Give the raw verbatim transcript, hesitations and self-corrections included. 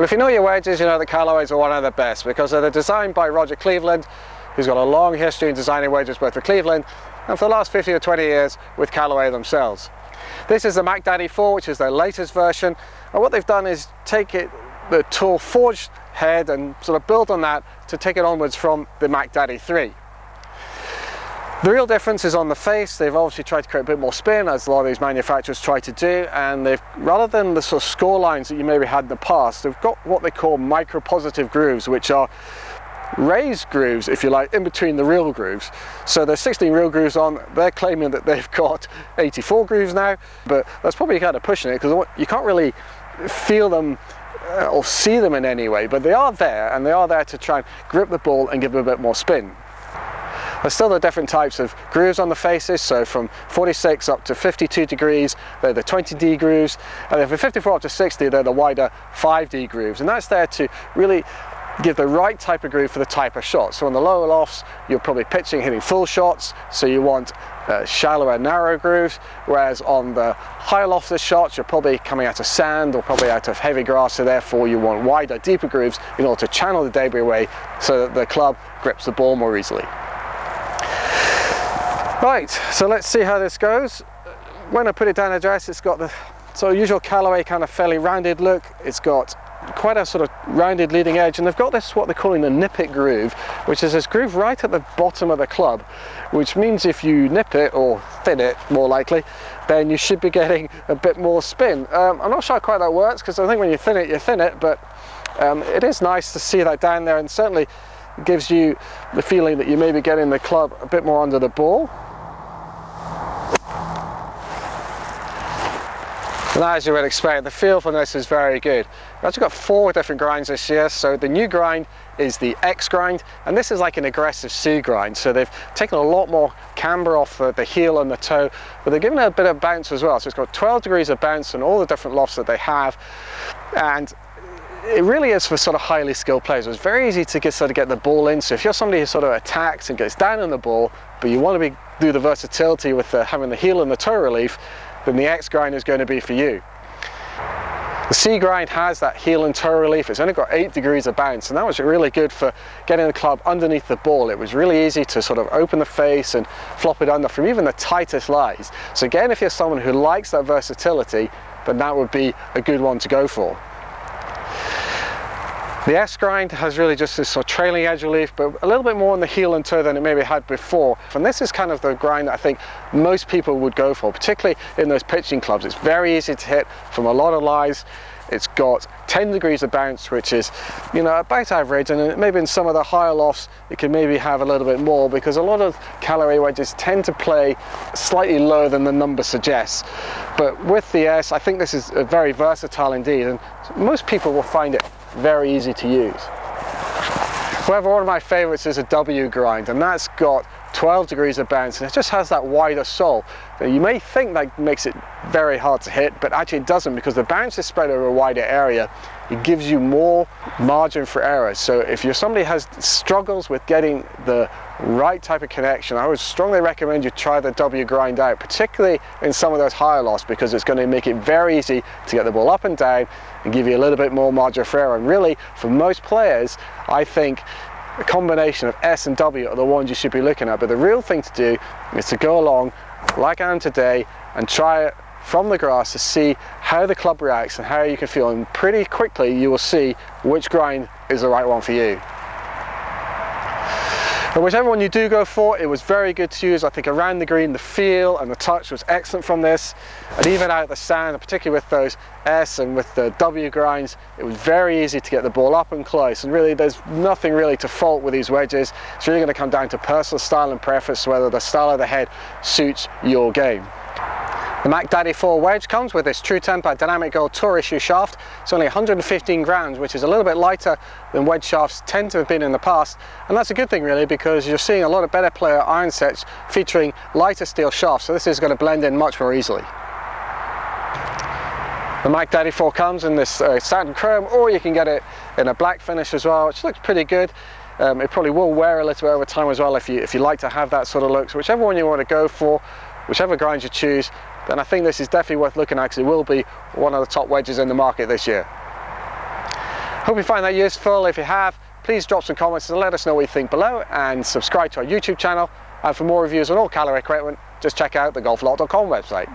Well, if you know your wedges, you know that Callaways are one of the best because they're designed by Roger Cleveland, who's got a long history in designing wedges both for Cleveland and for the last fifteen or twenty years with Callaway themselves. This is the Mac Daddy four, which is their latest version, and what they've done is take it, the tool forged head, and sort of build on that to take it onwards from the Mac Daddy three. The real difference is on the face. They've obviously tried to create a bit more spin, as a lot of these manufacturers try to do, and they've, rather than the sort of score lines that you maybe had in the past, they've got what they call micro-positive grooves, which are raised grooves, if you like, in between the real grooves. So there's sixteen real grooves on, they're claiming that they've got eighty-four grooves now, but that's probably kind of pushing it because you can't really feel them or see them in any way, but they are there, and they are there to try and grip the ball and give them a bit more spin. There's still the different types of grooves on the faces, so from forty-six up to fifty-two degrees, they're the twenty D grooves, and then from fifty-four up to sixty, they're the wider five D grooves, and that's there to really give the right type of groove for the type of shot. So on the lower lofts, you're probably pitching, hitting full shots, so you want uh, shallower, narrow grooves, whereas on the higher lofts of shots, you're probably coming out of sand or probably out of heavy grass, so therefore you want wider, deeper grooves in order to channel the debris away so that the club grips the ball more easily. Right, so let's see how this goes. When I put it down in a dress, it's got the sort of usual Callaway kind of fairly rounded look. It's got quite a sort of rounded leading edge, and they've got this, what they're calling the nippet groove, which is this groove right at the bottom of the club, which means if you nip it, or thin it more likely, then you should be getting a bit more spin. Um, I'm not sure how quite that works, because I think when you thin it, you thin it, but um, it is nice to see that down there, and certainly gives you the feeling that you may be getting the club a bit more under the ball. And as you would expect, the feel for this is very good. We've actually got four different grinds this year. So the new grind is the X grind, and this is like an aggressive C grind. So they've taken a lot more camber off the, the heel and the toe, but they've given it a bit of bounce as well. So it's got twelve degrees of bounce and all the different lofts that they have. And it really is for sort of highly skilled players. It's very easy to get, sort of get the ball in. So if you're somebody who sort of attacks and gets down on the ball, but you want to be, do the versatility with the, having the heel and the toe relief, then the X grind is going to be for you. The C grind has that heel and toe relief. It's only got eight degrees of bounce, and that was really good for getting the club underneath the ball. It was really easy to sort of open the face and flop it under from even the tightest lies. So again, if you're someone who likes that versatility, then that would be a good one to go for. The S grind has really just this sort of trailing edge relief, but a little bit more on the heel and toe than it maybe had before. And this is kind of the grind that I think most people would go for, particularly in those pitching clubs. It's very easy to hit from a lot of lies. It's got ten degrees of bounce, which is, you know, about average, and maybe in some of the higher lofts, it can maybe have a little bit more because a lot of Callaway wedges tend to play slightly lower than the number suggests. But with the S, I think this is very versatile indeed, and most people will find it very easy to use. However, one of my favorites is a W grind, and that's got twelve degrees of bounce, and it just has that wider sole. Now, you may think that makes it very hard to hit, but actually it doesn't, because the bounce is spread over a wider area. It gives you more margin for error. So if you're somebody who has struggles with getting the right type of connection, I would strongly recommend you try the W grind out, particularly in some of those higher lofts, because it's going to make it very easy to get the ball up and down and give you a little bit more margin for error. And really, for most players, I think a combination of S and W are the ones you should be looking at, but the real thing to do is to go along like I am today and try it from the grass to see how the club reacts and how you can feel, and pretty quickly you will see which grind is the right one for you. And whichever one you do go for, it was very good to use. I think around the green, the feel and the touch was excellent from this, and even out the sand, particularly with those S and with the W grinds, it was very easy to get the ball up and close. And really, there's nothing really to fault with these wedges. It's really going to come down to personal style and preference, whether the style of the head suits your game. The Mac Daddy four wedge comes with this True Temper Dynamic Gold Tour Issue shaft. It's only one hundred fifteen grams, which is a little bit lighter than wedge shafts tend to have been in the past. And that's a good thing, really, because you're seeing a lot of better player iron sets featuring lighter steel shafts, so this is going to blend in much more easily. The Mac Daddy four comes in this uh, satin chrome, or you can get it in a black finish as well, which looks pretty good. Um, it probably will wear a little bit over time as well if you, if you like to have that sort of look. So whichever one you want to go for, whichever grind you choose, then I think this is definitely worth looking at, because it will be one of the top wedges in the market this year. Hope you find that useful. If you have, please drop some comments and let us know what you think below, and subscribe to our YouTube channel. And for more reviews on all Callaway equipment, just check out the golf lot dot com website.